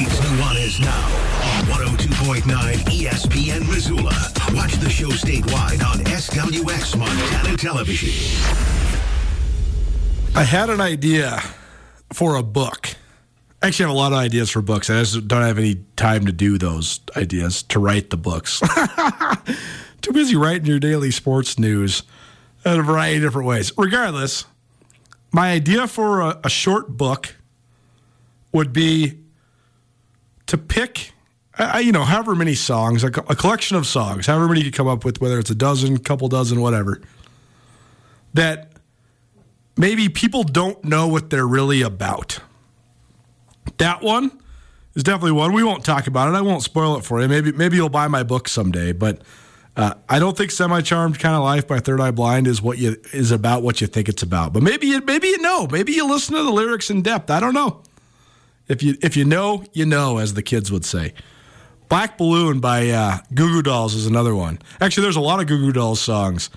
It's Nuanez Now on 102.9 ESPN Missoula. Watch the show statewide on SWX Montana Television. I had an idea for a book. Actually, I have a lot of ideas for books. I just don't have any time to do those ideas, to write the books. Too busy writing your daily sports news in a variety of different ways. Regardless, my idea for a short book would be to pick, however many songs, a collection of songs, however many you could come up with, whether it's a dozen, couple dozen, whatever, that maybe people don't know what they're really about. That one is definitely one. We won't talk about it. I won't spoil it for you. Maybe you'll buy my book someday. But I don't think "Semi-Charmed Kind of Life" by Third Eye Blind is about what you think it's about. But maybe you know. Maybe you listen to the lyrics in depth. I don't know. If you know, you know, as the kids would say. "Black Balloon" by Goo Goo Dolls is another one. Actually, there's a lot of Goo Goo Dolls songs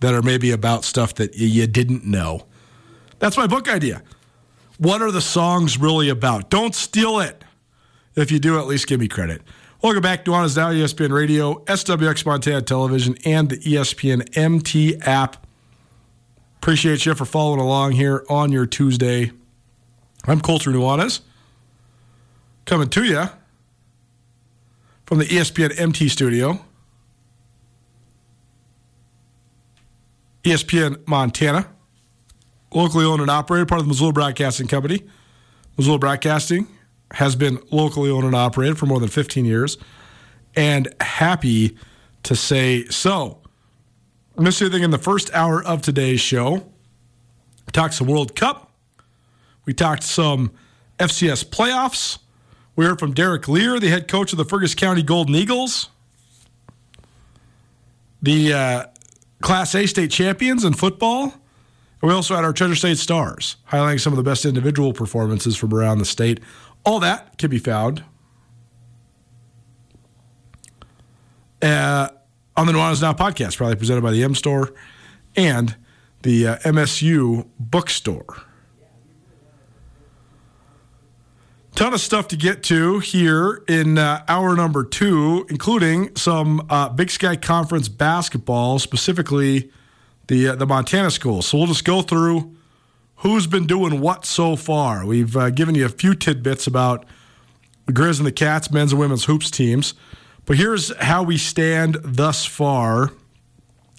that are maybe about stuff that you didn't know. That's my book idea. What are the songs really about? Don't steal it. If you do, at least give me credit. Welcome back to Nuanez Now, ESPN Radio, SWX Montana Television, and the ESPN MT app. Appreciate you for following along here on your Tuesday. I'm Colter Nuanez, coming to you from the ESPN MT studio. ESPN Montana. Locally owned and operated, part of the Missoula Broadcasting Company. Missoula Broadcasting has been locally owned and operated for more than 15 years, and happy to say so. Missed anything in the first hour of today's show? We talked some World Cup. We talked some FCS playoffs. We heard from Derek Lear, the head coach of the Fergus County Golden Eagles. The Class A state champions in football. We also had our Treasure State Stars, highlighting some of the best individual performances from around the state. All that can be found on the Nuanez Now podcast, probably presented by the M Store and the MSU Bookstore. Ton of stuff to get to here in hour number two, including some Big Sky Conference basketball, specifically the Montana schools. So we'll just go through who's been doing what so far. We've given you a few tidbits about the Grizz and the Cats, men's and women's hoops teams. But here's how we stand thus far.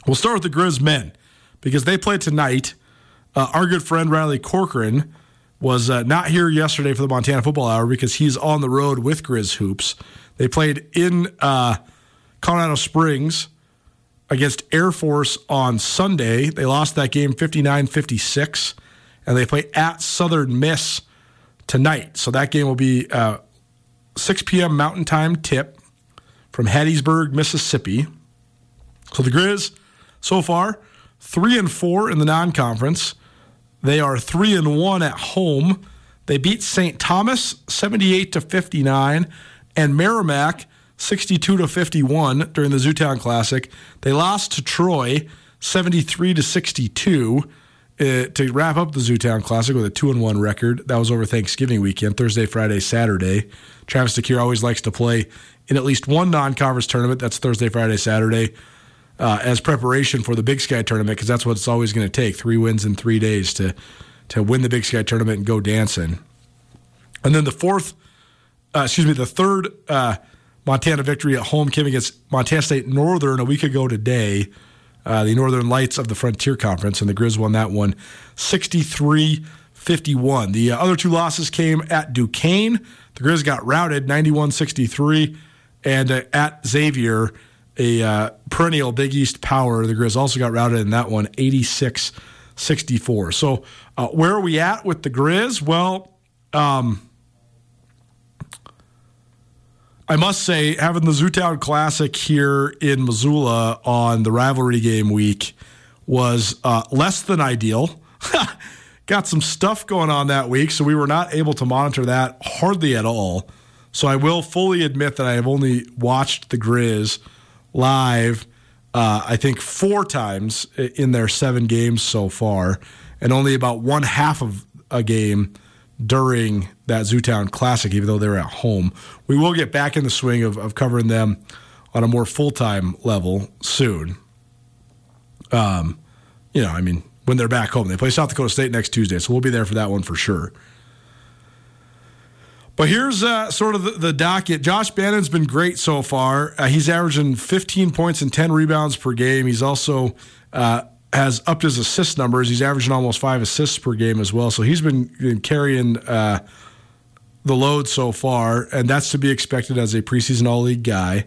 We'll start with the Grizz men because they play tonight. Our good friend Riley Corcoran was not here yesterday for the Montana Football Hour because he's on the road with Grizz Hoops. They played in Colorado Springs against Air Force on Sunday. They lost that game 59-56, and they play at Southern Miss tonight. So that game will be 6 p.m. Mountain Time tip from Hattiesburg, Mississippi. So the Grizz, so far, 3-4 in the non-conference. They are 3-1 at home. They beat St. Thomas 78-59, and Merrimack 62-51 during the Zootown Classic. They lost to Troy 73-62 to wrap up the Zootown Classic with a 2-1 record. That was over Thanksgiving weekend, Thursday, Friday, Saturday. Travis DeCuire always likes to play in at least one non-conference tournament. That's Thursday, Friday, Saturday as preparation for the Big Sky tournament, because that's what it's always going to take, 3 wins in 3 days to win the Big Sky tournament and go dancing. And then the third Montana victory at home came against Montana State Northern a week ago today, the Northern Lights of the Frontier Conference, and the Grizz won that one 63-51. The other two losses came at Duquesne. The Grizz got routed 91-63, and at Xavier, a perennial Big East power. The Grizz also got routed in that one 86-64. So where are we at with the Grizz? Well, I must say, having the Zootown Classic here in Missoula on the rivalry game week was less than ideal. Got some stuff going on that week, so we were not able to monitor that hardly at all. So I will fully admit that I have only watched the Grizz live, I think, 4 times in their 7 games so far, and only about one half of a game during that Zootown Classic, even though they were at home. We will get back in the swing of covering them on a more full-time level soon. When they're back home. They play South Dakota State next Tuesday, so we'll be there for that one for sure. But here's sort of the docket. Josh Bannon's been great so far. He's averaging 15 points and 10 rebounds per game. He's also has upped his assist numbers. He's averaging almost 5 assists per game as well. So he's been carrying the load so far, and that's to be expected as a preseason All-League guy.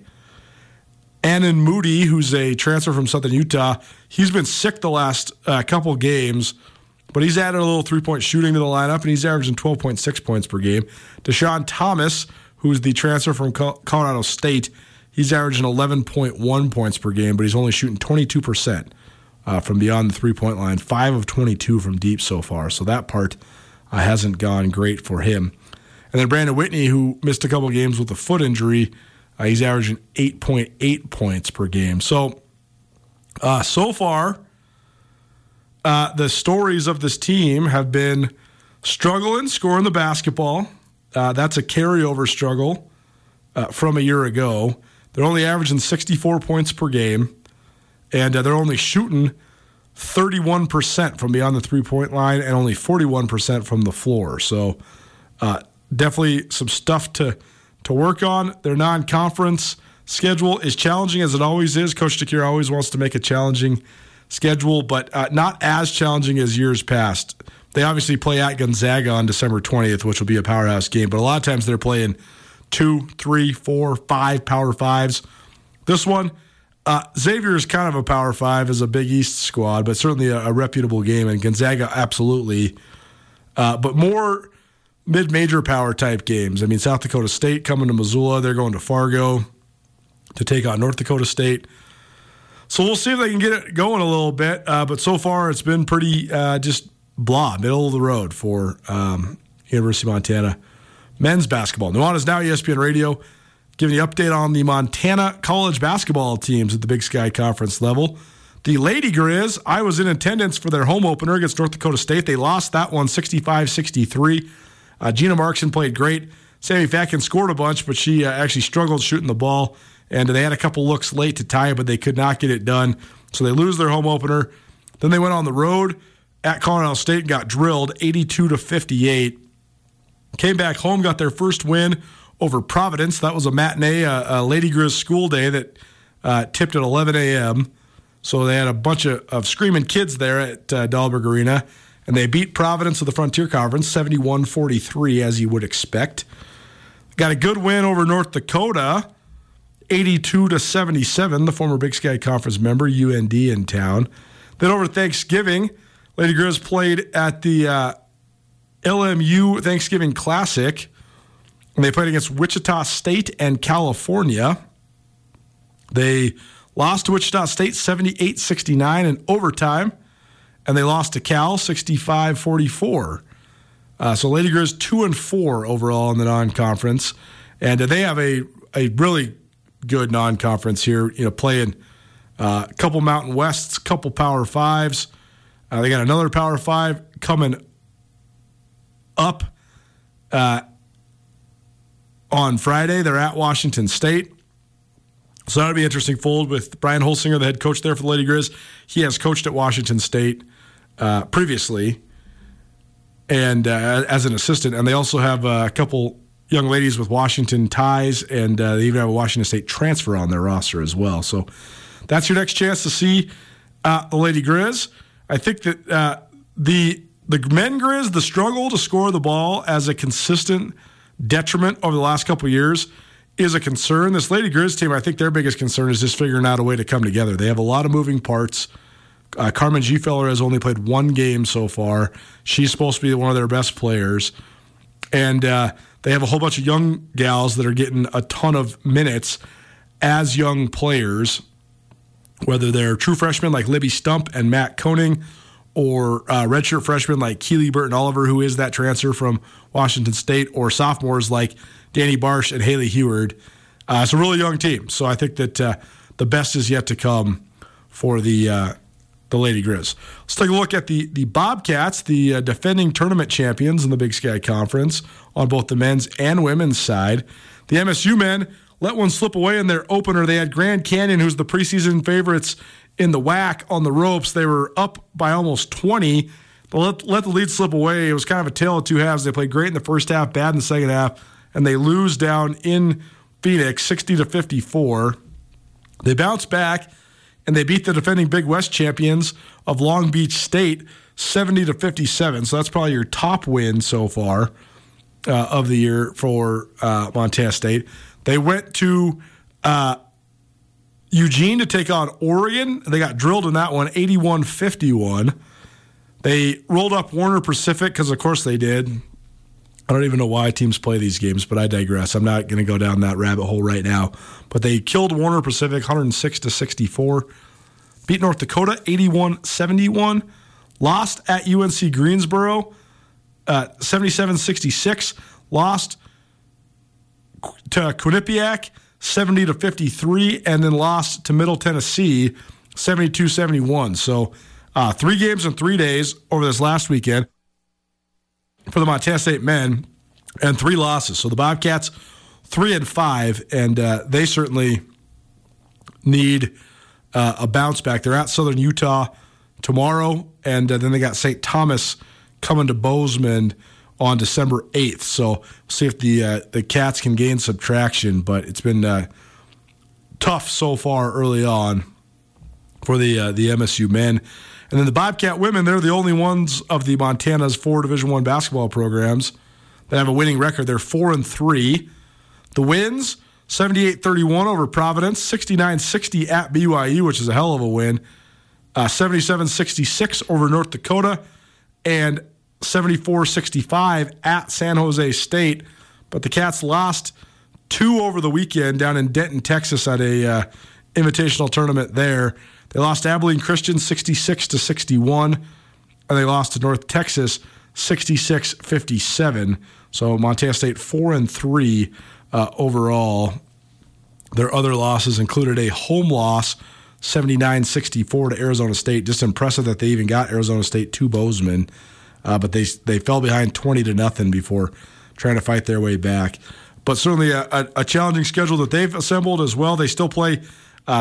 Annan Moody, who's a transfer from Southern Utah, he's been sick the last couple games, but he's added a little three-point shooting to the lineup, and he's averaging 12.6 points per game. Deshaun Thomas, who's the transfer from Colorado State, he's averaging 11.1 points per game, but he's only shooting 22% from beyond the three-point line, 5 of 22 from deep so far, so that part hasn't gone great for him. And then Brandon Whitney, who missed a couple games with a foot injury, he's averaging 8.8 points per game. So, so far, the stories of this team have been struggling, scoring the basketball. That's a carryover struggle from a year ago. They're only averaging 64 points per game, and they're only shooting 31% from beyond the three-point line and only 41% from the floor. So, definitely some stuff to work on. Their non-conference schedule is challenging as it always is. Coach DeCuire always wants to make a challenging schedule, but not as challenging as years past. They obviously play at Gonzaga on December 20th, which will be a powerhouse game, but a lot of times they're playing 2, 3, 4, 5 Power Fives. This one, Xavier is kind of a Power Five as a Big East squad, but certainly a reputable game, and Gonzaga absolutely. But more mid-major power type games. I mean, South Dakota State coming to Missoula. They're going to Fargo to take on North Dakota State. So we'll see if they can get it going a little bit. But so far, it's been pretty just blah, middle of the road for University of Montana men's basketball. Nuanez Now, ESPN Radio, giving you an update on the Montana college basketball teams at the Big Sky Conference level. The Lady Grizz, I was in attendance for their home opener against North Dakota State. They lost that one 65-63. Gina Markson played great. Sammy Fatkin scored a bunch, but she actually struggled shooting the ball. And they had a couple looks late to tie it, but they could not get it done. So they lose their home opener. Then they went on the road at Colorado State and got drilled 82-58. Came back home, got their first win over Providence. That was a matinee, a Lady Grizz school day that tipped at 11 a.m. So they had a bunch of screaming kids there at Dahlberg Arena. And they beat Providence of the Frontier Conference, 71-43, as you would expect. Got a good win over North Dakota, 82-77, the former Big Sky Conference member, UND, in town. Then over Thanksgiving, Lady Grizz played at the LMU Thanksgiving Classic. And they played against Wichita State and California. They lost to Wichita State 78-69 in overtime. And they lost to Cal 65-44. So Lady Grizz 2-4 overall in the non-conference, and they have a really good non-conference here. You know, playing a couple Mountain Wests, couple Power Fives. They got another Power Five coming up on Friday. They're at Washington State. So that'll be an interesting fold with Brian Holsinger, the head coach there for the Lady Grizz. He has coached at Washington State previously, and as an assistant, and they also have a couple young ladies with Washington ties, and they even have a Washington State transfer on their roster as well. So that's your next chance to see the Lady Grizz. I think that the men Grizz, the struggle to score the ball as a consistent detriment over the last couple of years is a concern. This Lady Grizz team, I think their biggest concern is just figuring out a way to come together. They have a lot of moving parts. Carmen Gfeller has only played 1 game so far. She's supposed to be one of their best players. And They have a whole bunch of young gals that are getting a ton of minutes as young players, whether they're true freshmen like Libby Stump and Matt Koenig, or redshirt freshmen like Keely Burton Oliver, who is that transfer from Washington State, or sophomores like Danny Barsh and Haley Heward. It's a really young team, so I think that the best is yet to come for the Lady Grizz. Let's take a look at the Bobcats, the defending tournament champions in the Big Sky Conference on both the men's and women's side. The MSU men let one slip away in their opener. They had Grand Canyon, who's the preseason favorites in the WAC, on the ropes. They were up by almost 20. They let the lead slip away. It was kind of a tale of two halves. They played great in the first half, bad in the second half, and they lose down in Phoenix, 60-54. They bounce back, and they beat the defending Big West champions of Long Beach State 70-57. So that's probably your top win so far of the year for Montana State. They went to Eugene to take on Oregon. They got drilled in that one, 81-51. They rolled up Warner Pacific because, of course, they did. I don't even know why teams play these games, but I digress. I'm not going to go down that rabbit hole right now. But they killed Warner Pacific 106-64, beat North Dakota 81-71, lost at UNC Greensboro 77-66, lost to Quinnipiac 70-53, and then lost to Middle Tennessee 72-71. So 3 games in 3 days over this last weekend for the Montana State men, and 3 losses. So the Bobcats 3-5, and they certainly need a bounce back. They're at Southern Utah tomorrow, and then they got St. Thomas coming to Bozeman on December 8th. So we'll see if the Cats can gain some traction, but it's been tough so far early on for the MSU men. And then the Bobcat women, they're the only ones of the Montana's 4 Division I basketball programs that have a winning record. They're 4-3. The wins, 78-31 over Providence, 69-60 at BYU, which is a hell of a win, 77-66 over North Dakota, and 74-65 at San Jose State. But the Cats lost 2 over the weekend down in Denton, Texas at a invitational tournament there. They lost to Abilene Christian 66-61, and they lost to North Texas 66-57. So Montana State 4-3 overall. Their other losses included a home loss 79-64 to Arizona State. Just impressive that they even got Arizona State to Bozeman, but they fell behind 20-0 before trying to fight their way back. But certainly a challenging schedule that they've assembled as well. They still play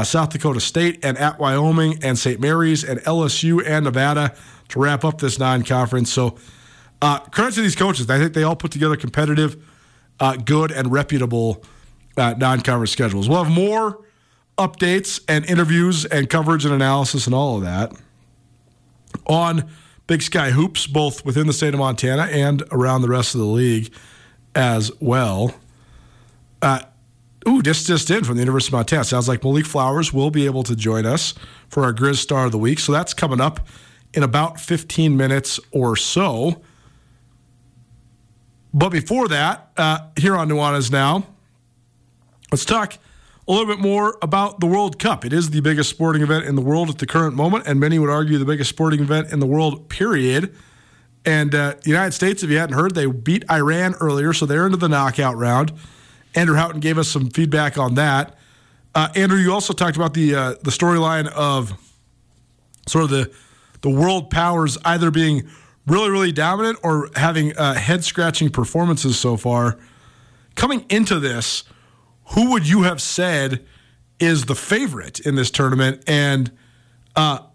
South Dakota State and at Wyoming and St. Mary's and LSU and Nevada to wrap up this non-conference. So credit to these coaches. I think they all put together competitive, good, and reputable non-conference schedules. We'll have more updates and interviews and coverage and analysis and all of that on Big Sky Hoops, both within the state of Montana and around the rest of the league as well. Just in from the University of Montana. Sounds like Malik Flowers will be able to join us for our Grizz Star of the Week. So that's coming up in about 15 minutes or so. But before that, here on Nuanez Now, let's talk a little bit more about the World Cup. It is the biggest sporting event in the world at the current moment, and many would argue the biggest sporting event in the world, period. And the United States, if you hadn't heard, they beat Iran earlier, so they're into the knockout round. Andrew Houghton gave us some feedback on that. Andrew, you also talked about the storyline of sort of the world powers either being really, really dominant or having head-scratching performances so far. Coming into this, who would you have said is the favorite in this tournament, and how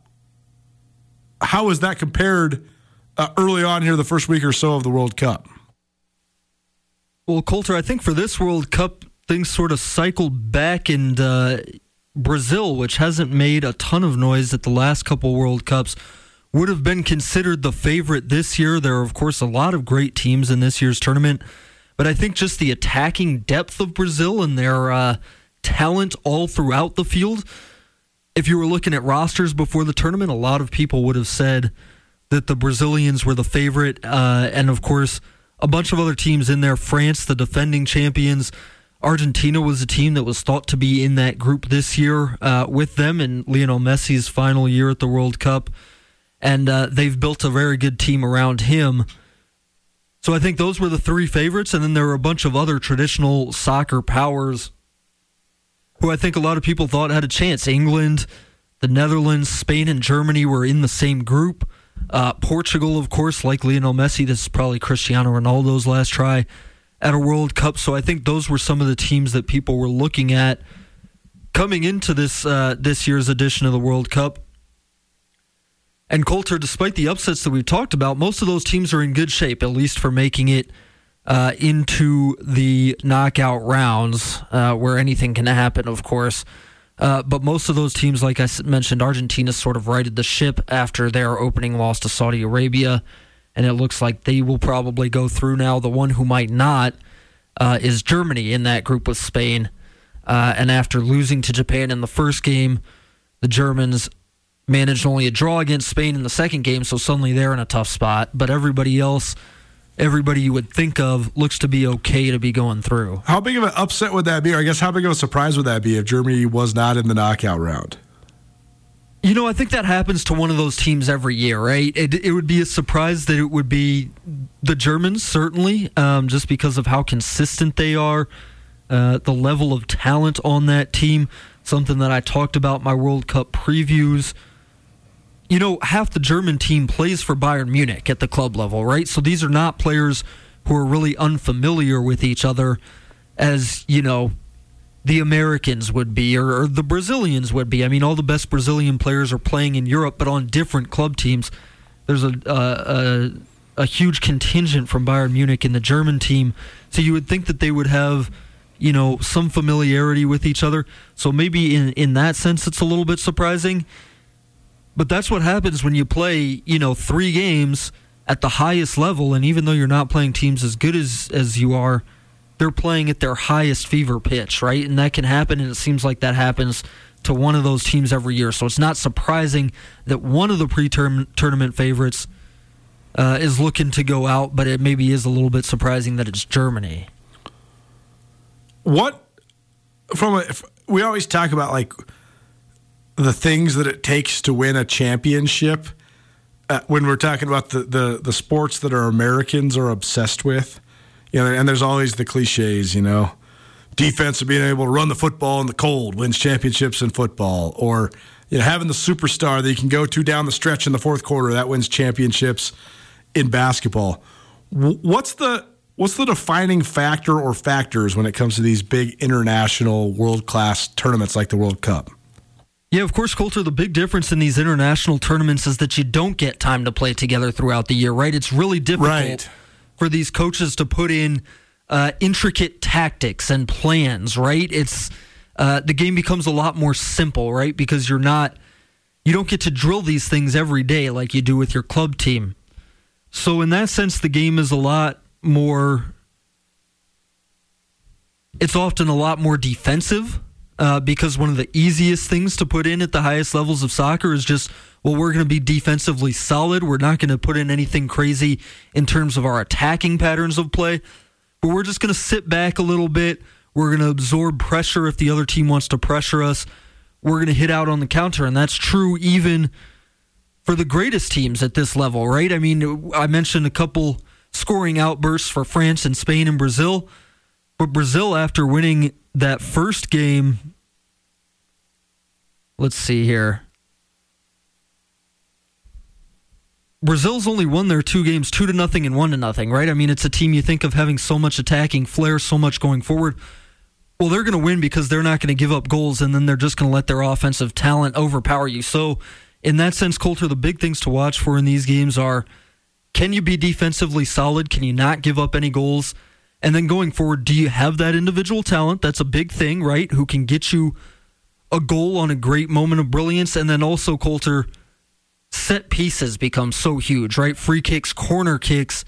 is that compared early on here, the first week or so of the World Cup? Well, Colter, I think for this World Cup, things sort of cycled back, and Brazil, which hasn't made a ton of noise at the last couple World Cups, would have been considered the favorite this year. There are, of course, a lot of great teams in this year's tournament, but I think just the attacking depth of Brazil and their talent all throughout the field, if you were looking at rosters before the tournament, a lot of people would have said that the Brazilians were the favorite, and of course, a bunch of other teams in there. France, the defending champions. Argentina was a team that was thought to be in that group this year with them in Lionel Messi's final year at the World Cup. And they've built a very good team around him. So I think those were the three favorites. And then there were a bunch of other traditional soccer powers who I think a lot of people thought had a chance. England, the Netherlands, Spain, and Germany were in the same group. Portugal, of course, like Lionel Messi. This is probably Cristiano Ronaldo's last try at a World Cup. So I think those were some of the teams that people were looking at coming into this this year's edition of the World Cup. And Colter, despite the upsets that we've talked about, most of those teams are in good shape, at least for making it into the knockout rounds, where anything can happen, of course. But most of those teams, like I mentioned, Argentina sort of righted the ship after their opening loss to Saudi Arabia, and it looks like they will probably go through now. The one who might not is Germany in that group with Spain. And after losing to Japan in the first game, the Germans managed only a draw against Spain in the second game, so suddenly they're in a tough spot. But everybody else, everybody you would think of, looks to be okay to be going through. How big of an upset would that be, or I guess how big of a surprise would that be if Germany was not in the knockout round? You know, I think that happens to one of those teams every year, right? It would be a surprise that it would be the Germans, certainly, just because of how consistent they are, the level of talent on that team, something that I talked about in my World Cup previews. You know, half the German team plays for Bayern Munich at the club level, right? So these are not players who are really unfamiliar with each other as, you know, the Americans would be, or the Brazilians would be. I mean, all the best Brazilian players are playing in Europe, but on different club teams. There's a huge contingent from Bayern Munich in the German team, so you would think that they would have, you know, some familiarity with each other. So maybe in that sense, it's a little bit surprising. But that's what happens when you play, you know, three games at the highest level, and even though you're not playing teams as good as you are, they're playing at their highest fever pitch, right? And that can happen, and it seems like that happens to one of those teams every year. So it's not surprising that one of the pre-tournament favorites is looking to go out, but it maybe is a little bit surprising that it's Germany. We always talk about, like, the things that it takes to win a championship when we're talking about the sports that our Americans are obsessed with. You know, and there's always the cliches, you know, defense and being able to run the football in the cold wins championships in football, or, you know, having the superstar that you can go to down the stretch in the fourth quarter that wins championships in basketball. What's the defining factor or factors when it comes to these big international world-class tournaments like the World Cup? Yeah, of course, Colter, the big difference in these international tournaments is that you don't get time to play together throughout the year, right? It's really difficult. Right. For these coaches to put in intricate tactics and plans, right? It's the game becomes a lot more simple, right? Because you don't get to drill these things every day like you do with your club team. So in that sense, the game is often a lot more defensive because one of the easiest things to put in at the highest levels of soccer is just, well, we're going to be defensively solid. We're not going to put in anything crazy in terms of our attacking patterns of play, but we're just going to sit back a little bit. We're going to absorb pressure if the other team wants to pressure us. We're going to hit out on the counter, and that's true even for the greatest teams at this level, right? I mean, I mentioned a couple scoring outbursts for France and Spain and Brazil, but Brazil, after winning that first game, let's see here. Brazil's only won their two games 2-0 and 1-0, right? I mean, it's a team you think of having so much attacking flair, so much going forward. Well, they're going to win because they're not going to give up goals, and then they're just going to let their offensive talent overpower you. So in that sense, Colter, the big things to watch for in these games are, can you be defensively solid? Can you not give up any goals? And then going forward, do you have that individual talent? That's a big thing, right? Who can get you a goal on a great moment of brilliance. And then also, Colter, set pieces become so huge, right? Free kicks, corner kicks,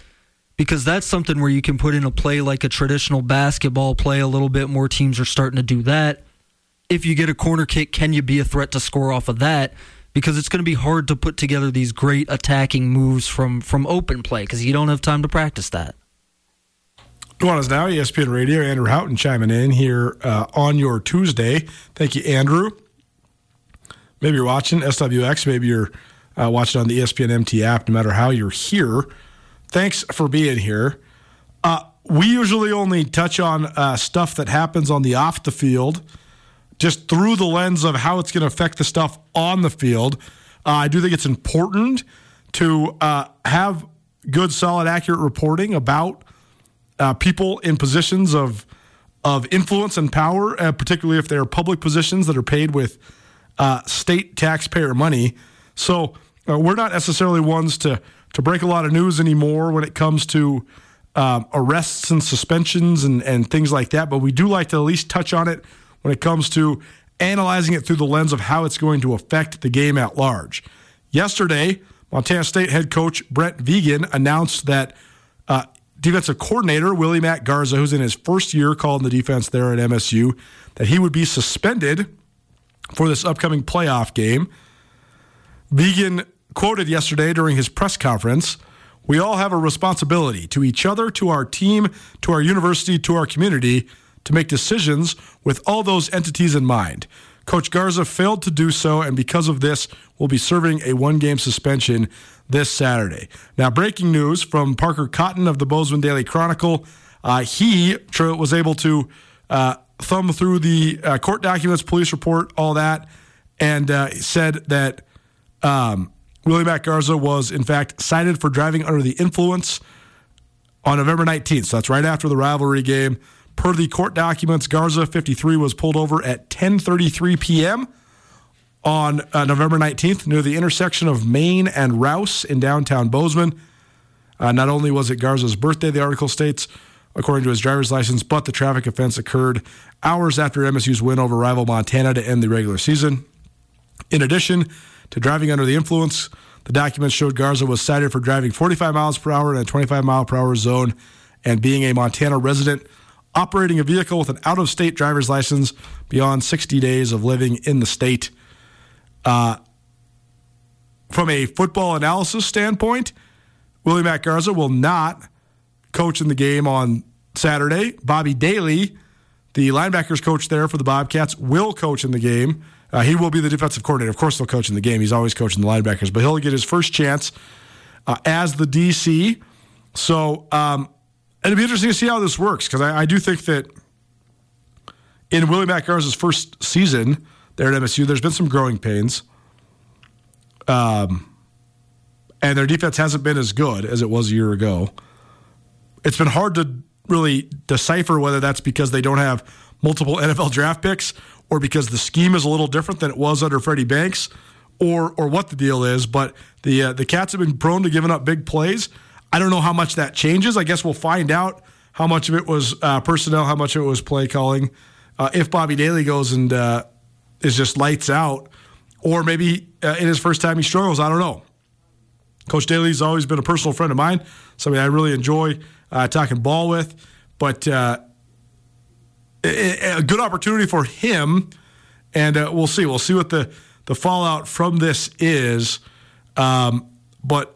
because that's something where you can put in a play like a traditional basketball play a little bit. More teams are starting to do that. If you get a corner kick, can you be a threat to score off of that? Because it's going to be hard to put together these great attacking moves from open play because you don't have time to practice that. Join us now, ESPN Radio. Andrew Houghton chiming in here on your Tuesday. Thank you, Andrew. Maybe you're watching SWX. Maybe you're watching on the ESPN MT app. No matter how you're here, thanks for being here. We usually only touch on stuff that happens on the off the field, just through the lens of how it's going to affect the stuff on the field. I do think it's important to have good, solid, accurate reporting about people in positions of influence and power, particularly if they are public positions that are paid with state taxpayer money. So we're not necessarily ones to break a lot of news anymore when it comes to arrests and suspensions and things like that, but we do like to at least touch on it when it comes to analyzing it through the lens of how it's going to affect the game at large. Yesterday, Montana State head coach Brent Vegan announced that defensive coordinator Willie Mack Garza, who's in his first year calling the defense there at MSU, that he would be suspended for this upcoming playoff game. Vegan quoted yesterday during his press conference, "We all have a responsibility to each other, to our team, to our university, to our community, to make decisions with all those entities in mind. Coach Garza failed to do so, and because of this, will be serving a one-game suspension this Saturday." Now, breaking news from Parker Cotton of the Bozeman Daily Chronicle. He was able to thumb through the court documents, police report, all that, and said that Willie Mack Garza was, in fact, cited for driving under the influence on November 19th. So that's right after the rivalry game. Per the court documents, Garza, 53, was pulled over at 10:33 p.m. on November 19th near the intersection of Main and Rouse in downtown Bozeman. Not only was it Garza's birthday, the article states, according to his driver's license, but the traffic offense occurred hours after MSU's win over rival Montana to end the regular season. In addition to driving under the influence, the documents showed Garza was cited for driving 45 miles per hour in a 25-mile-per-hour zone and being a Montana resident operating a vehicle with an out-of-state driver's license beyond 60 days of living in the state. From a football analysis standpoint, Willie Mack Garza will not coach in the game on Saturday. Bobby Daly, the linebackers coach there for the Bobcats, will coach in the game. He will be the defensive coordinator. Of course, he'll coach in the game. He's always coaching the linebackers, but he'll get his first chance as the DC. So, it'll be interesting to see how this works, because I do think that in Willie Mack Garza's first season there at MSU, there's been some growing pains. And their defense hasn't been as good as it was a year ago. It's been hard to really decipher whether that's because they don't have multiple NFL draft picks or because the scheme is a little different than it was under Freddie Banks or what the deal is. But the Cats have been prone to giving up big plays. I don't know how much that changes. I guess we'll find out how much of it was personnel, how much of it was play calling, if Bobby Daly goes and is just lights out, or maybe in his first time he struggles. I don't know. Coach Daly's always been a personal friend of mine, somebody I really enjoy talking ball with, but a good opportunity for him, and we'll see. We'll see what the fallout from this is, but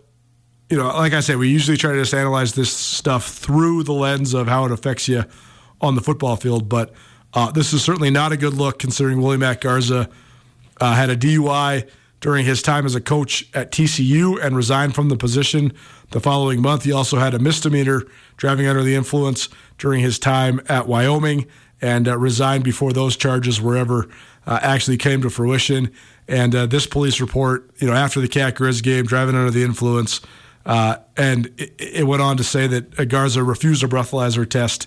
you know, like I said, we usually try to just analyze this stuff through the lens of how it affects you on the football field, but this is certainly not a good look considering Willie Mack Garza had a DUI during his time as a coach at TCU and resigned from the position the following month. He also had a misdemeanor driving under the influence during his time at Wyoming and resigned before those charges were ever actually came to fruition. And this police report, you know, after the Cat Grizz game, driving under the influence, and it went on to say that Garza refused a breathalyzer test,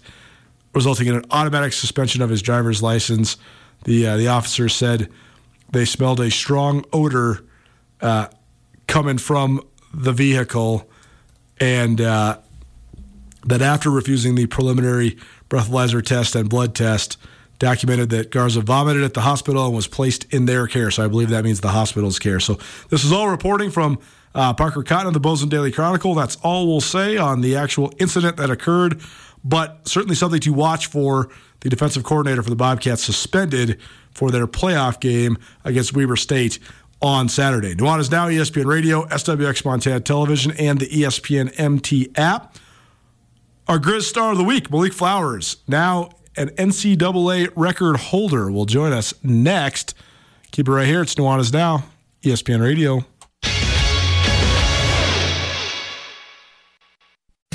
resulting in an automatic suspension of his driver's license. The officer said they smelled a strong odor coming from the vehicle, and that after refusing the preliminary breathalyzer test and blood test, documented that Garza vomited at the hospital and was placed in their care. So I believe that means the hospital's care. So this is all reporting from Parker Cotton of the Bozeman Daily Chronicle. That's all we'll say on the actual incident that occurred, but certainly something to watch for. The defensive coordinator for the Bobcats suspended for their playoff game against Weber State on Saturday. Nuanez Now, ESPN Radio, SWX Montana Television, and the ESPN MT app. Our Grizz Star of the Week, Malik Flowers, now an NCAA record holder, will join us next. Keep it right here. It's Nuanez Now, ESPN Radio.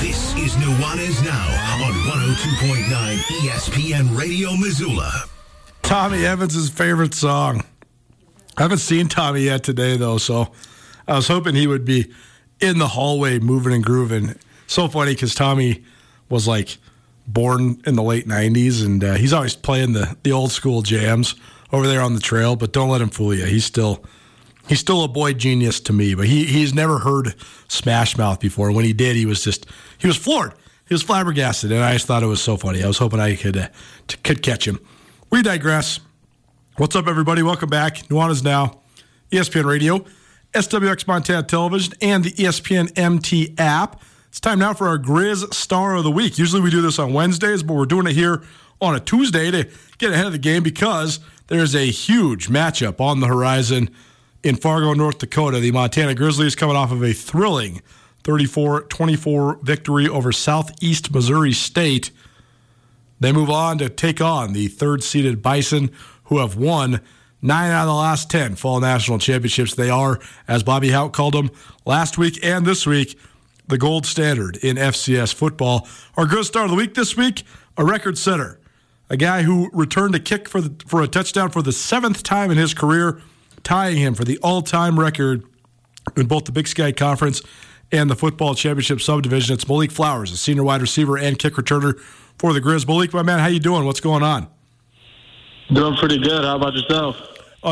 This is Nuanez Now on 102.9 ESPN Radio Missoula. Tommy Evans' favorite song. I haven't seen Tommy yet today, though, so I was hoping he would be in the hallway moving and grooving. So funny because Tommy was, like, born in the late 90s, and he's always playing the old school jams over there on the trail, but don't let him fool you. He's still a boy genius to me, but he's never heard Smash Mouth before. When he did, he was floored. He was flabbergasted, and I just thought it was so funny. I was hoping I could catch him. We digress. What's up, everybody? Welcome back. Nuanez Now, ESPN Radio, SWX Montana Television, and the ESPN MT app. It's time now for our Grizz Star of the Week. Usually we do this on Wednesdays, but we're doing it here on a Tuesday to get ahead of the game because there is a huge matchup on the horizon in Fargo, North Dakota. The Montana Grizzlies coming off of a thrilling 34-24 victory over Southeast Missouri State. They move on to take on the third-seeded Bison, who have won 9 out of the last 10 fall national championships. They are, as Bobby Hauck called them last week and this week, the gold standard in FCS football. Our Grizz Star of the Week this week, a record setter, a guy who returned a kick for a touchdown for the 7th time in his career, tying him for the all-time record in both the Big Sky Conference and the football championship subdivision. It's Malik Flowers, a senior wide receiver and kick returner for the Grizz. Malik, my man, how you doing? What's going on? Doing pretty good. How about yourself?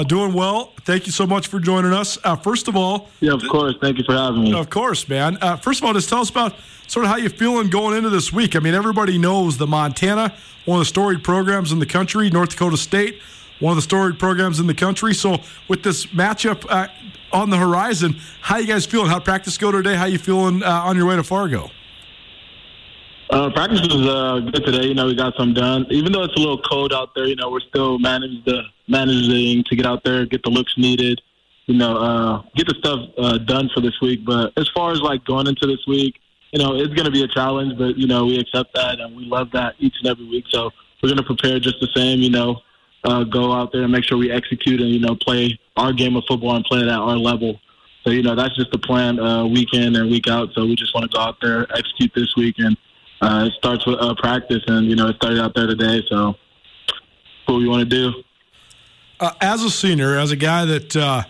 Doing well. Thank you so much for joining us. First of all... Yeah, of course. Thank you for having me. Of course, man. First of all, just tell us about sort of how you're feeling going into this week. I mean, everybody knows the Montana, one of the storied programs in the country, North Dakota State, one of the storied programs in the country. So with this matchup on the horizon, how you guys feeling? How'd practice go today? How you feeling on your way to Fargo? Practice was good today. You know, we got some done. Even though it's a little cold out there, you know, we're still managing to get out there, get the looks needed, you know, get the stuff done for this week. But as far as, like, going into this week, you know, it's going to be a challenge, but, you know, we accept that and we love that each and every week. So we're going to prepare just the same, you know, go out there and make sure we execute and, you know, play our game of football and play it at our level. So, you know, that's just the plan week in and week out. So we just want to go out there, execute this week, and it starts with practice. And, you know, it started out there today, so that's what we want to do. As a senior, as a guy that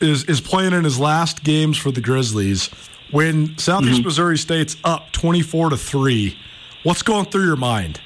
is playing in his last games for the Grizzlies, when Southeast Missouri State's up 24-3, what's going through your mind?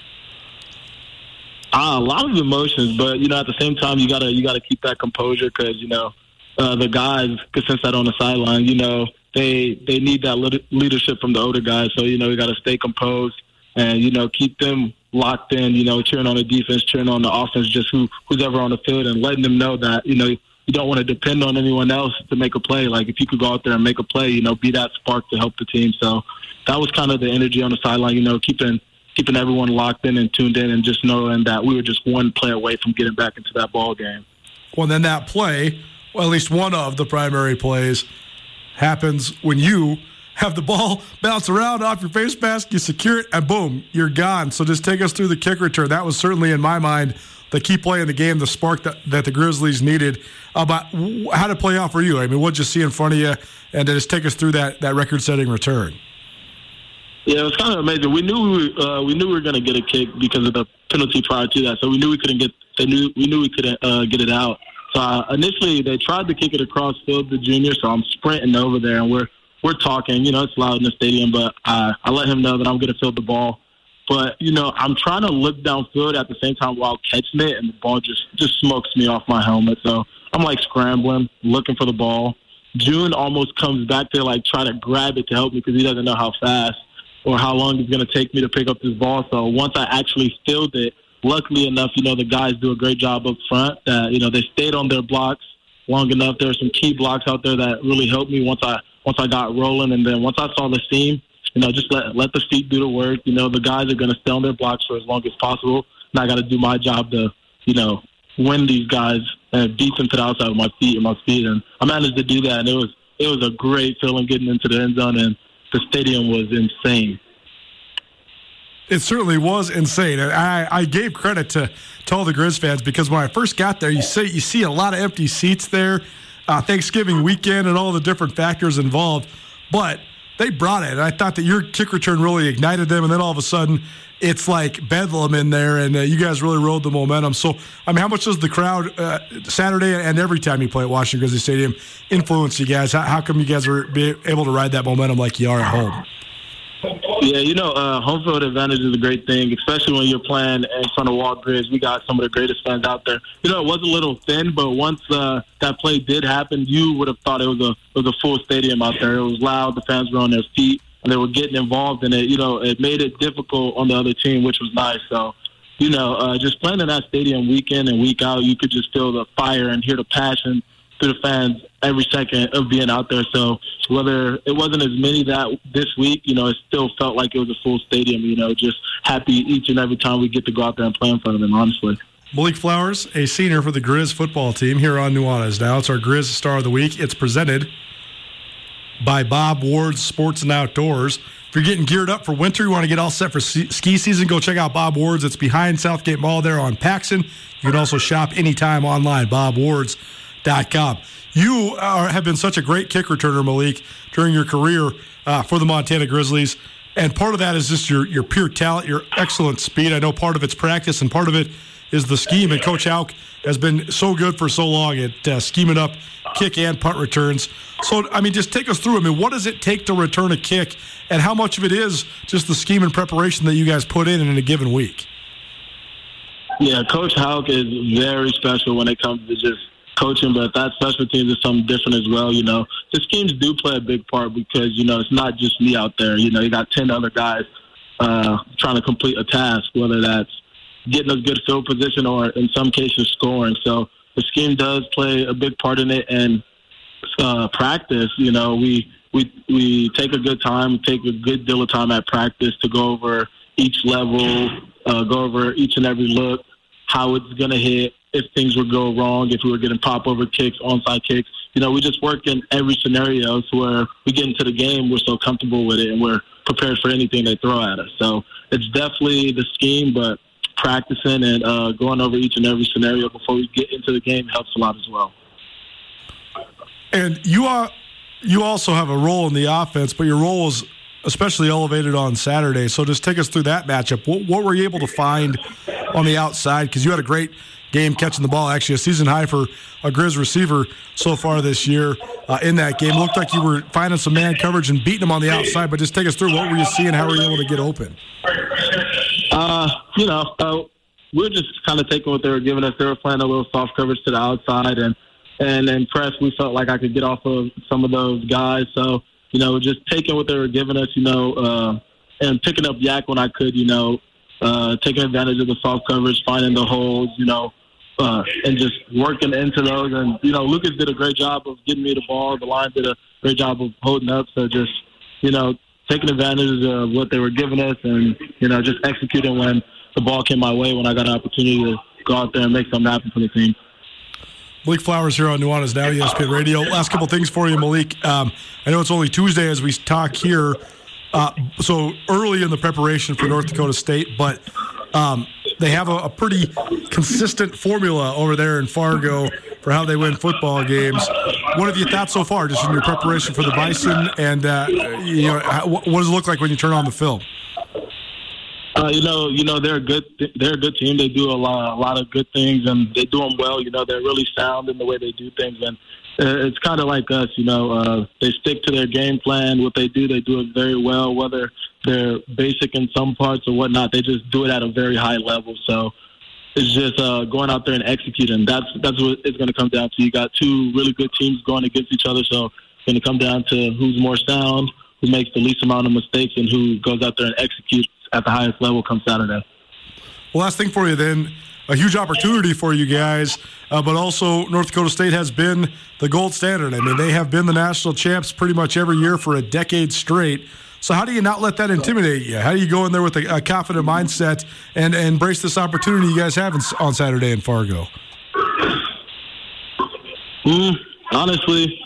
A lot of emotions, but, you know, at the same time, you gotta keep that composure because, you know, the guys, because since that on the sideline, you know, they need that leadership from the older guys. So, you know, we got to stay composed and, you know, keep them locked in, you know, cheering on the defense, cheering on the offense, just who's ever on the field and letting them know that, you know, you don't want to depend on anyone else to make a play. Like, if you could go out there and make a play, you know, be that spark to help the team. So that was kind of the energy on the sideline, you know, keeping everyone locked in and tuned in and just knowing that we were just one play away from getting back into that ball game. Well, then that play, well, at least one of the primary plays, happens when you have the ball bounce around off your face mask, you secure it, and boom, you're gone. So just take us through the kick return. That was certainly, in my mind, the key play in the game, the spark that the Grizzlies needed. But how did it play out for you? I mean, what did you see in front of you? And then just take us through that record-setting return. Yeah, it was kind of amazing. We knew we were going to get a kick because of the penalty prior to that, so we knew we couldn't get it out. So initially, they tried to kick it across field to Junior, so I'm sprinting over there, and we're talking. You know, it's loud in the stadium, but I let him know that I'm going to field the ball. But, you know, I'm trying to look downfield at the same time while catching it, and the ball just smokes me off my helmet. So I'm, like, scrambling, looking for the ball. June almost comes back to like try to grab it to help me because he doesn't know how fast or how long it's going to take me to pick up this ball. So once I actually filled it, luckily enough, you know, the guys do a great job up front. You know, they stayed on their blocks long enough. There were some key blocks out there that really helped me once I got rolling. And then once I saw the seam, you know, just let the feet do the work. You know, the guys are going to stay on their blocks for as long as possible. And I got to do my job to, you know, win these guys and beat them to the outside with my feet. And I managed to do that. And it was a great feeling getting into the end zone, and the stadium was insane. It certainly was insane. And I gave credit to all the Grizz fans because when I first got there, you see a lot of empty seats there, Thanksgiving weekend and all the different factors involved. But they brought it, and I thought that your kick return really ignited them, and then all of a sudden it's like bedlam in there, and you guys really rode the momentum. So, I mean, how much does the crowd Saturday and every time you play at Washington Grizzly Stadium influence you guys? How come you guys are able to ride that momentum like you are at home? Yeah, you know, home field advantage is a great thing, especially when you're playing in front of Wall Grizz. We got some of the greatest fans out there. You know, it was a little thin, but once that play did happen, you would have thought it was a full stadium out there. It was loud. The fans were on their feet, and they were getting involved in it. You know, it made it difficult on the other team, which was nice. So, you know, just playing in that stadium week in and week out, you could just feel the fire and hear the passion through the fans every second of being out there. So whether it wasn't as many that this week, you know, it still felt like it was a full stadium, you know, just happy each and every time we get to go out there and play in front of them, honestly. Malik Flowers, a senior for the Grizz football team here on Nuanez Now. It's our Grizz Star of the Week. It's presented by Bob Ward's Sports and Outdoors. If you're getting geared up for winter, you want to get all set for ski season, go check out Bob Ward's. It's behind Southgate Mall there on Paxson. You can also shop anytime online, bobwards.com. You have been such a great kick returner, Malik, during your career for the Montana Grizzlies, and part of that is just your pure talent, your excellent speed. I know part of it's practice and part of it is the scheme, and Coach Houck has been so good for so long at scheming up kick and punt returns. So, I mean, just take us through. I mean, what does it take to return a kick, and how much of it is just the scheme and preparation that you guys put in a given week? Yeah, Coach Houck is very special when it comes to just coaching, but that special teams is something different as well. You know, the schemes do play a big part because, you know, it's not just me out there. You know, you got 10 other guys trying to complete a task, whether that's getting a good field position or in some cases scoring. So the scheme does play a big part in it. And practice, you know, we take a good time, take a good deal of time at practice to go over each level, go over each and every look, how it's going to hit, if things would go wrong, if we were getting pop-over kicks, onside kicks. You know, we just work in every scenario to where we get into the game, we're so comfortable with it, and we're prepared for anything they throw at us. So it's definitely the scheme, but practicing and going over each and every scenario before we get into the game helps a lot as well. And you also have a role in the offense, but your role is especially elevated on Saturday. So just take us through that matchup. What were you able to find on the outside? Because you had a great game catching the ball, actually a season high for a Grizz receiver so far this year in that game. Looked like you were finding some man coverage and beating them on the outside, but just take us through what were you seeing, how were you able to get open? You know, we were just kind of taking what they were giving us. They were playing a little soft coverage to the outside, and in press we felt like I could get off of some of those guys. So, you know, just taking what they were giving us, you know, and picking up yak when I could, you know, taking advantage of the soft coverage, finding the holes, you know, and just working into those. And, you know, Lucas did a great job of getting me the ball. The line did a great job of holding up. So just, you know, taking advantage of what they were giving us and, you know, just executing when the ball came my way, when I got an opportunity to go out there and make something happen for the team. Malik Flowers here on Nuanez Now, ESPN Radio. Last couple things for you, Malik. I know it's only Tuesday as we talk here, so early in the preparation for North Dakota State, but they have a pretty consistent formula over there in Fargo for how they win football games. What have you thought so far, just in your preparation for the Bison, and you know, what does it look like when you turn on the film? You know, they're a good. They're a good team. They do a lot of good things, and they do them well. You know, they're really sound in the way they do things, and it's kind of like us. You know, they stick to their game plan. What they do it very well. Whether they're basic in some parts or whatnot, they just do it at a very high level. So it's just going out there and executing. That's what it's going to come down to. You got two really good teams going against each other, so It's going to come down to who's more sound, who makes the least amount of mistakes, and who goes out there and executes at the highest level comes out of that. Well, last thing for you then, a huge opportunity for you guys, but also North Dakota State has been the gold standard. I mean, they have been the national champs pretty much every year for a decade straight. So how do you not let that intimidate you? How do you go in there with a confident mindset and embrace this opportunity you guys have on Saturday in Fargo? Honestly,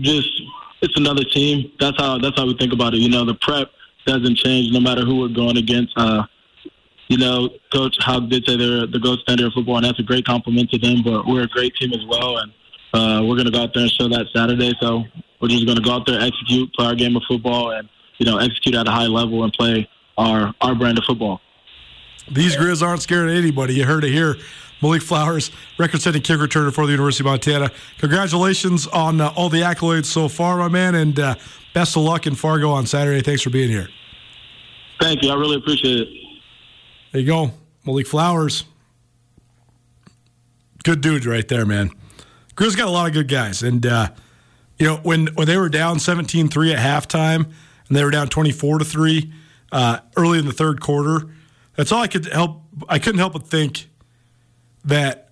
just it's another team. That's how we think about it. You know, the prep doesn't change no matter who we're going against. You know, Coach Houck did say they're the gold standard of football, and that's a great compliment to them, but we're a great team as well, and we're going to go out there and show that Saturday. So we're just going to go out there, execute, play our game of football, and, you know, execute at a high level and play our brand of football. These Grizz aren't scared of anybody. You heard it here. Malik Flowers, record-setting kick returner for the University of Montana. Congratulations on all the accolades so far, my man, and best of luck in Fargo on Saturday. Thanks for being here. Thank you. I really appreciate it. There you go. Malik Flowers. Good dude right there, man. Grizz got a lot of good guys. And, you know, when they were down 17-3 at halftime and they were down 24-3 early in the third quarter, that's all I couldn't help but think that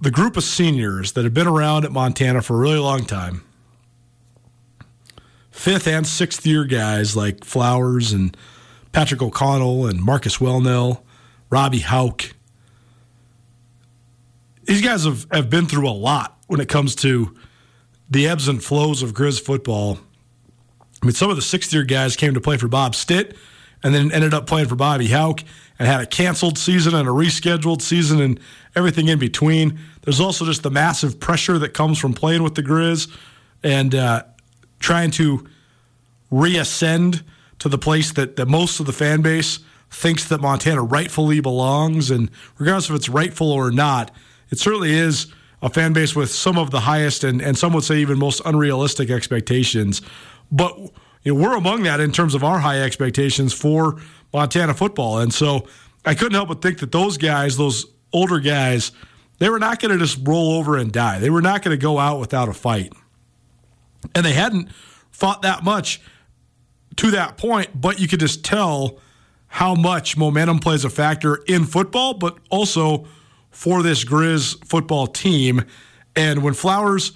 the group of seniors that have been around at Montana for a really long time, fifth and sixth year guys like Flowers and Patrick O'Connell and Marcus Welnel, Bobby Hauck. These guys have been through a lot when it comes to the ebbs and flows of Grizz football. I mean, some of the sixth-year guys came to play for Bob Stitt and then ended up playing for Bobby Hauck and had a canceled season and a rescheduled season and everything in between. There's also just the massive pressure that comes from playing with the Grizz and trying to reascend to the place that most of the fan base thinks that Montana rightfully belongs. And regardless if it's rightful or not, it certainly is a fan base with some of the highest and some would say even most unrealistic expectations. But you know, we're among that in terms of our high expectations for Montana football. And so I couldn't help but think that those guys, those older guys, they were not going to just roll over and die. They were not going to go out without a fight. And they hadn't fought that much to that point, but you could just tell how much momentum plays a factor in football, but also for this Grizz football team. And when Flowers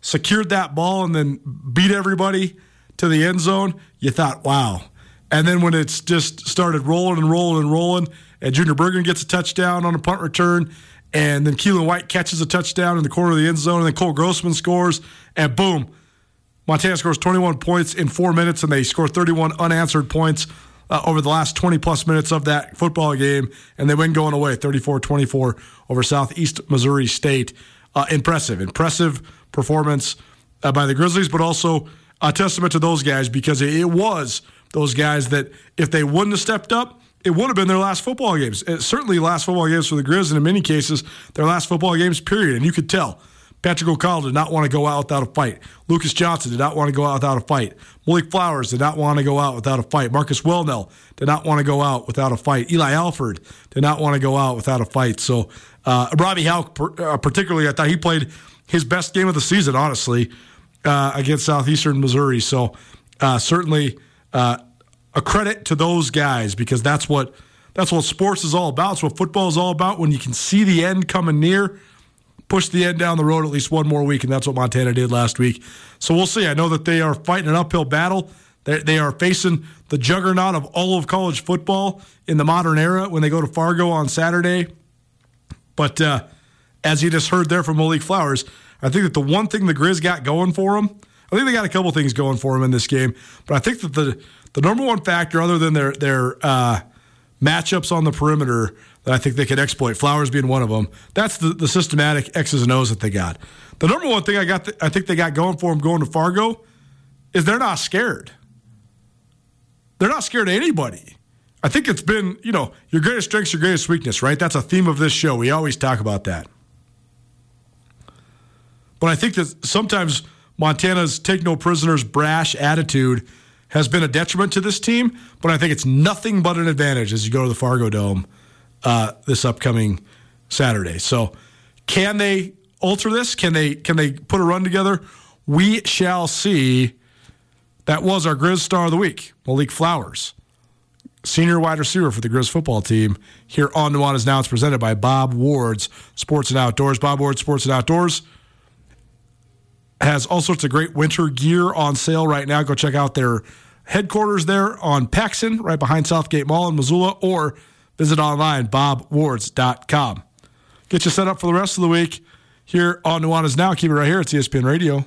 secured that ball and then beat everybody to the end zone, you thought, wow. And then when it's just started rolling and rolling and rolling, and Junior Bergen gets a touchdown on a punt return, and then Keelan White catches a touchdown in the corner of the end zone, and then Cole Grossman scores, and boom, Montana scores 21 points in 4 minutes, and they score 31 unanswered points over the last 20-plus minutes of that football game, and they win going away 34-24 over Southeast Missouri State. Impressive performance by the Grizzlies, but also a testament to those guys because it was those guys that if they wouldn't have stepped up, it would have been their last football games. It's certainly last football games for the Grizz, and in many cases, their last football games, period. And you could tell. Patrick O'Connell did not want to go out without a fight. Lucas Johnson did not want to go out without a fight. Malik Flowers did not want to go out without a fight. Marcus Welnel did not want to go out without a fight. Eli Alford did not want to go out without a fight. So Bobby Hauck, particularly, I thought he played his best game of the season, honestly, against Southeastern Missouri. So certainly a credit to those guys because that's what sports is all about. It's what football is all about. When you can see the end coming near, push the end down the road at least one more week, and that's what Montana did last week. So we'll see. I know that they are fighting an uphill battle. They are facing the juggernaut of all of college football in the modern era when they go to Fargo on Saturday. But as you just heard there from Malik Flowers, I think that the one thing the Grizz got going for them, I think they got a couple things going for them in this game, but I think that the number one factor other than their matchups on the perimeter that I think they could exploit, Flowers being one of them. That's the systematic X's and O's that they got. The number one thing I think they got going for them going to Fargo is they're not scared. They're not scared of anybody. I think it's been, you know, your greatest strength's your greatest weakness, right? That's a theme of this show. We always talk about that. But I think that sometimes Montana's take-no-prisoners brash attitude has been a detriment to this team, but I think it's nothing but an advantage as you go to the Fargo Dome this upcoming Saturday. So can they alter this? Can they put a run together? We shall see. That was our Grizz Star of the Week, Malik Flowers, senior wide receiver for the Grizz football team. Here on Nuanez Now, it's presented by Bob Ward's Sports and Outdoors. Bob Ward's Sports and Outdoors has all sorts of great winter gear on sale right now. Go check out their headquarters there on Paxson, right behind Southgate Mall in Missoula, or visit online, bobwards.com. Get you set up for the rest of the week here on Nuanez Now. Keep it right here. It's ESPN Radio.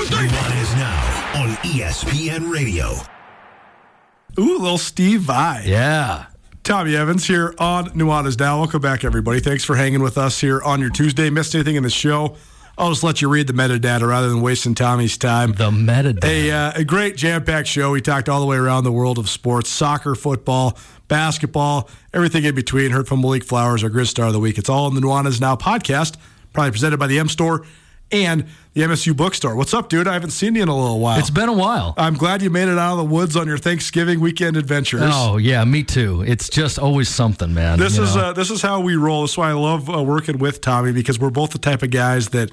Nuanez Now on ESPN Radio. Ooh, little Steve Vai. Yeah. Tommy Evans here on Nuanez Now. Welcome back, everybody. Thanks for hanging with us here on your Tuesday. Missed anything in the show? I'll just let you read the metadata rather than wasting Tommy's time. The metadata. A great jam-packed show. We talked all the way around the world of sports, soccer, football, basketball, everything in between. Heard from Malik Flowers, our Grizz Star of the Week. It's all in the Nuanez Now podcast, probably presented by the M Store and the MSU Bookstore. What's up, dude? I haven't seen you in a little while. It's been a while. I'm glad you made it out of the woods on your Thanksgiving weekend adventures. Oh, yeah, me too. It's just always something, man. This is how we roll. That's why I love working with Tommy, because we're both the type of guys that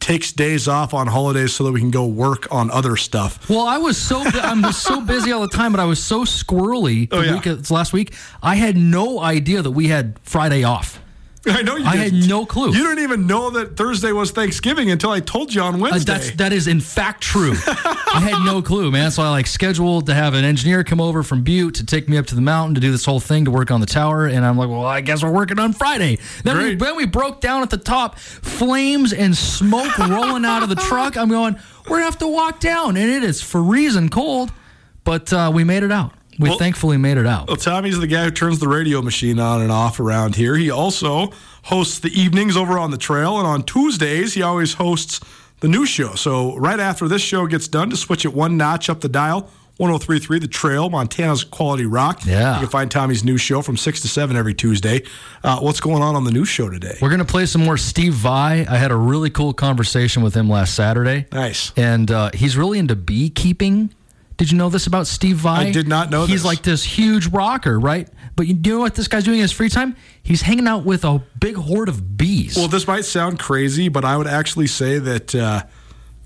takes days off on holidays so that we can go work on other stuff. Well, I'm so busy all the time, but I was so squirrely last week, I had no idea that we had Friday off. I know you didn't. I had no clue. You didn't even know that Thursday was Thanksgiving until I told you on Wednesday. That is in fact true. I had no clue, man. So I scheduled to have an engineer come over from Butte to take me up to the mountain to do this whole thing to work on the tower. And I'm like, well, I guess we're working on Friday. Then we broke down at the top, flames and smoke rolling out of the truck. I'm going, we're going to have to walk down. And it is freezing cold, but we made it out. We thankfully made it out. Well, Tommy's the guy who turns the radio machine on and off around here. He also hosts the evenings over on the trail, and on Tuesdays, he always hosts the new show. So right after this show gets done, to switch it one notch up the dial, 103.3 The Trail, Montana's Quality Rock. Yeah. You can find Tommy's new show from 6 to 7 every Tuesday. What's going on the new show today? We're going to play some more Steve Vai. I had a really cool conversation with him last Saturday. Nice. And he's really into beekeeping. Did you know this about Steve Vai? I did not know this. He's like this huge rocker, right? But you know what this guy's doing in his free time? He's hanging out with a big horde of bees. Well, this might sound crazy, but I would actually say that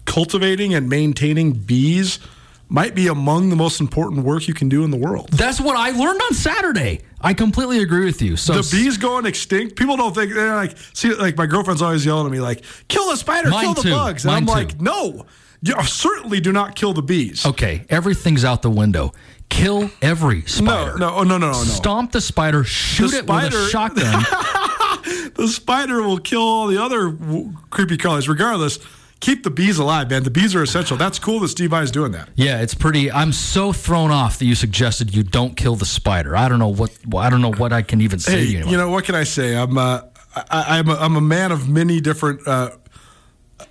cultivating and maintaining bees might be among the most important work you can do in the world. That's what I learned on Saturday. I completely agree with you. So the bees going extinct, people don't think, they're like, see, like my girlfriend's always yelling at me, like, kill the spider, kill the bugs. And I'm like, no. You certainly do not kill the bees. Okay, everything's out the window. Kill every spider. No. Stomp the spider, shoot it with a shotgun. The spider will kill all the other creepy crawlies. Regardless, keep the bees alive, man. The bees are essential. That's cool that Steve Vai's doing that. Yeah, it's pretty. I'm so thrown off that you suggested you don't kill the spider. I don't know what I can even say. Hey, you know what can I say? I'm a man of many different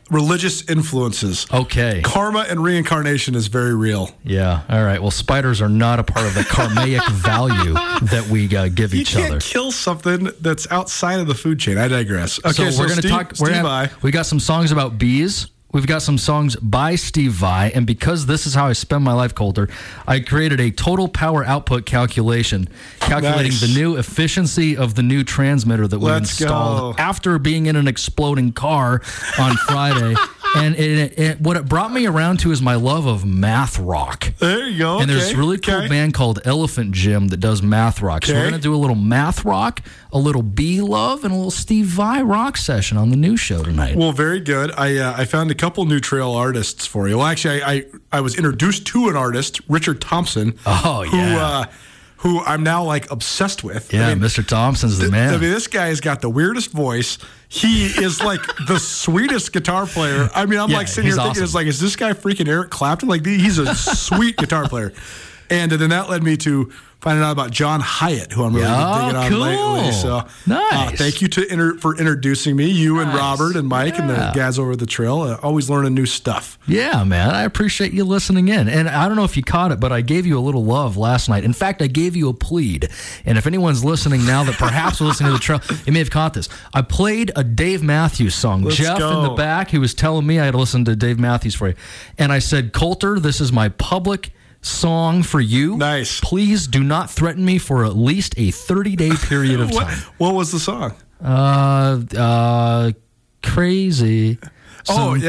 religious influences. Okay. Karma and reincarnation is very real. Yeah. All right. Well, spiders are not a part of the karmaic value that we give each other. You can't kill something that's outside of the food chain. I digress. Okay. So we're going to talk. We got some songs about bees. We've got some songs by Steve Vai. And because this is how I spend my life, Colter, I created a total power output calculation, calculating the new efficiency of the new transmitter that we installed after being in an exploding car on Friday. And what it brought me around to is my love of math rock. There you go. And there's a really cool band called Elephant Jim that does math rock. So we're going to do a little math rock, a little bee love, and a little Steve Vai rock session on the new show tonight. Well, very good. I found a couple new trail artists for you. Well, actually, I was introduced to an artist, Richard Thompson. Oh, yeah. Who I'm now obsessed with. Yeah, Mr. Thompson's the man. I mean, this guy has got the weirdest voice. He is the sweetest guitar player. I mean, I'm sitting here thinking, is this guy freaking Eric Clapton? He's a sweet guitar player. And then that led me to finding out about John Hyatt, who I'm really digging on lately. So, nice. Thank you to for introducing me, you and Robert and Mike and the guys over the trail. Always learning new stuff. Yeah, man. I appreciate you listening in. And I don't know if you caught it, but I gave you a little love last night. In fact, I gave you a plead. And if anyone's listening now that perhaps was listening to the trail, you may have caught this. I played a Dave Matthews song. Jeff in the back, he was telling me I had listened to Dave Matthews for you. And I said, Colter, this is my public song for you. Nice. Please do not threaten me for at least a 30-day period of time. What was the song? Crazy. Crazy.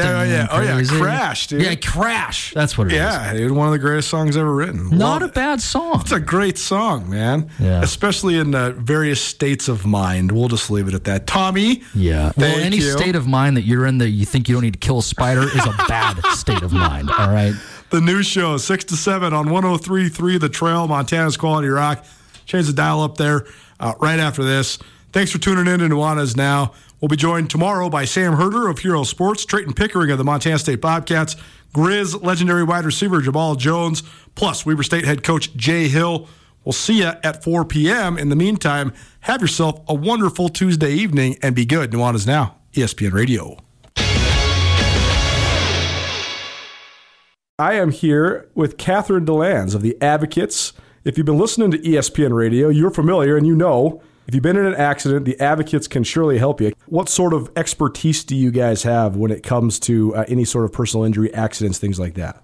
Crash, dude. Yeah, Crash. That's what it is. Yeah, dude, one of the greatest songs ever written. Not a bad song. It's a great song, man. Yeah. Especially in various states of mind. We'll just leave it at that. Tommy. Yeah. Well, any state of mind that you're in that you think you don't need to kill a spider is a bad state of mind. All right. The new show, 6 to 7 on 103.3 The Trail, Montana's Quality Rock. Change the dial up there right after this. Thanks for tuning in to Nuanez Now. We'll be joined tomorrow by Sam Herter of Hero Sports, Trayton Pickering of the Montana State Bobcats, Grizz legendary wide receiver Jabal Jones, plus Weber State head coach Jay Hill. We'll see you at 4 p.m. In the meantime, have yourself a wonderful Tuesday evening and be good. Nuanez Now, ESPN Radio. I am here with Catherine DeLands of The Advocates. If you've been listening to ESPN Radio, you're familiar and you know if you've been in an accident, The Advocates can surely help you. What sort of expertise do you guys have when it comes to any sort of personal injury, accidents, things like that?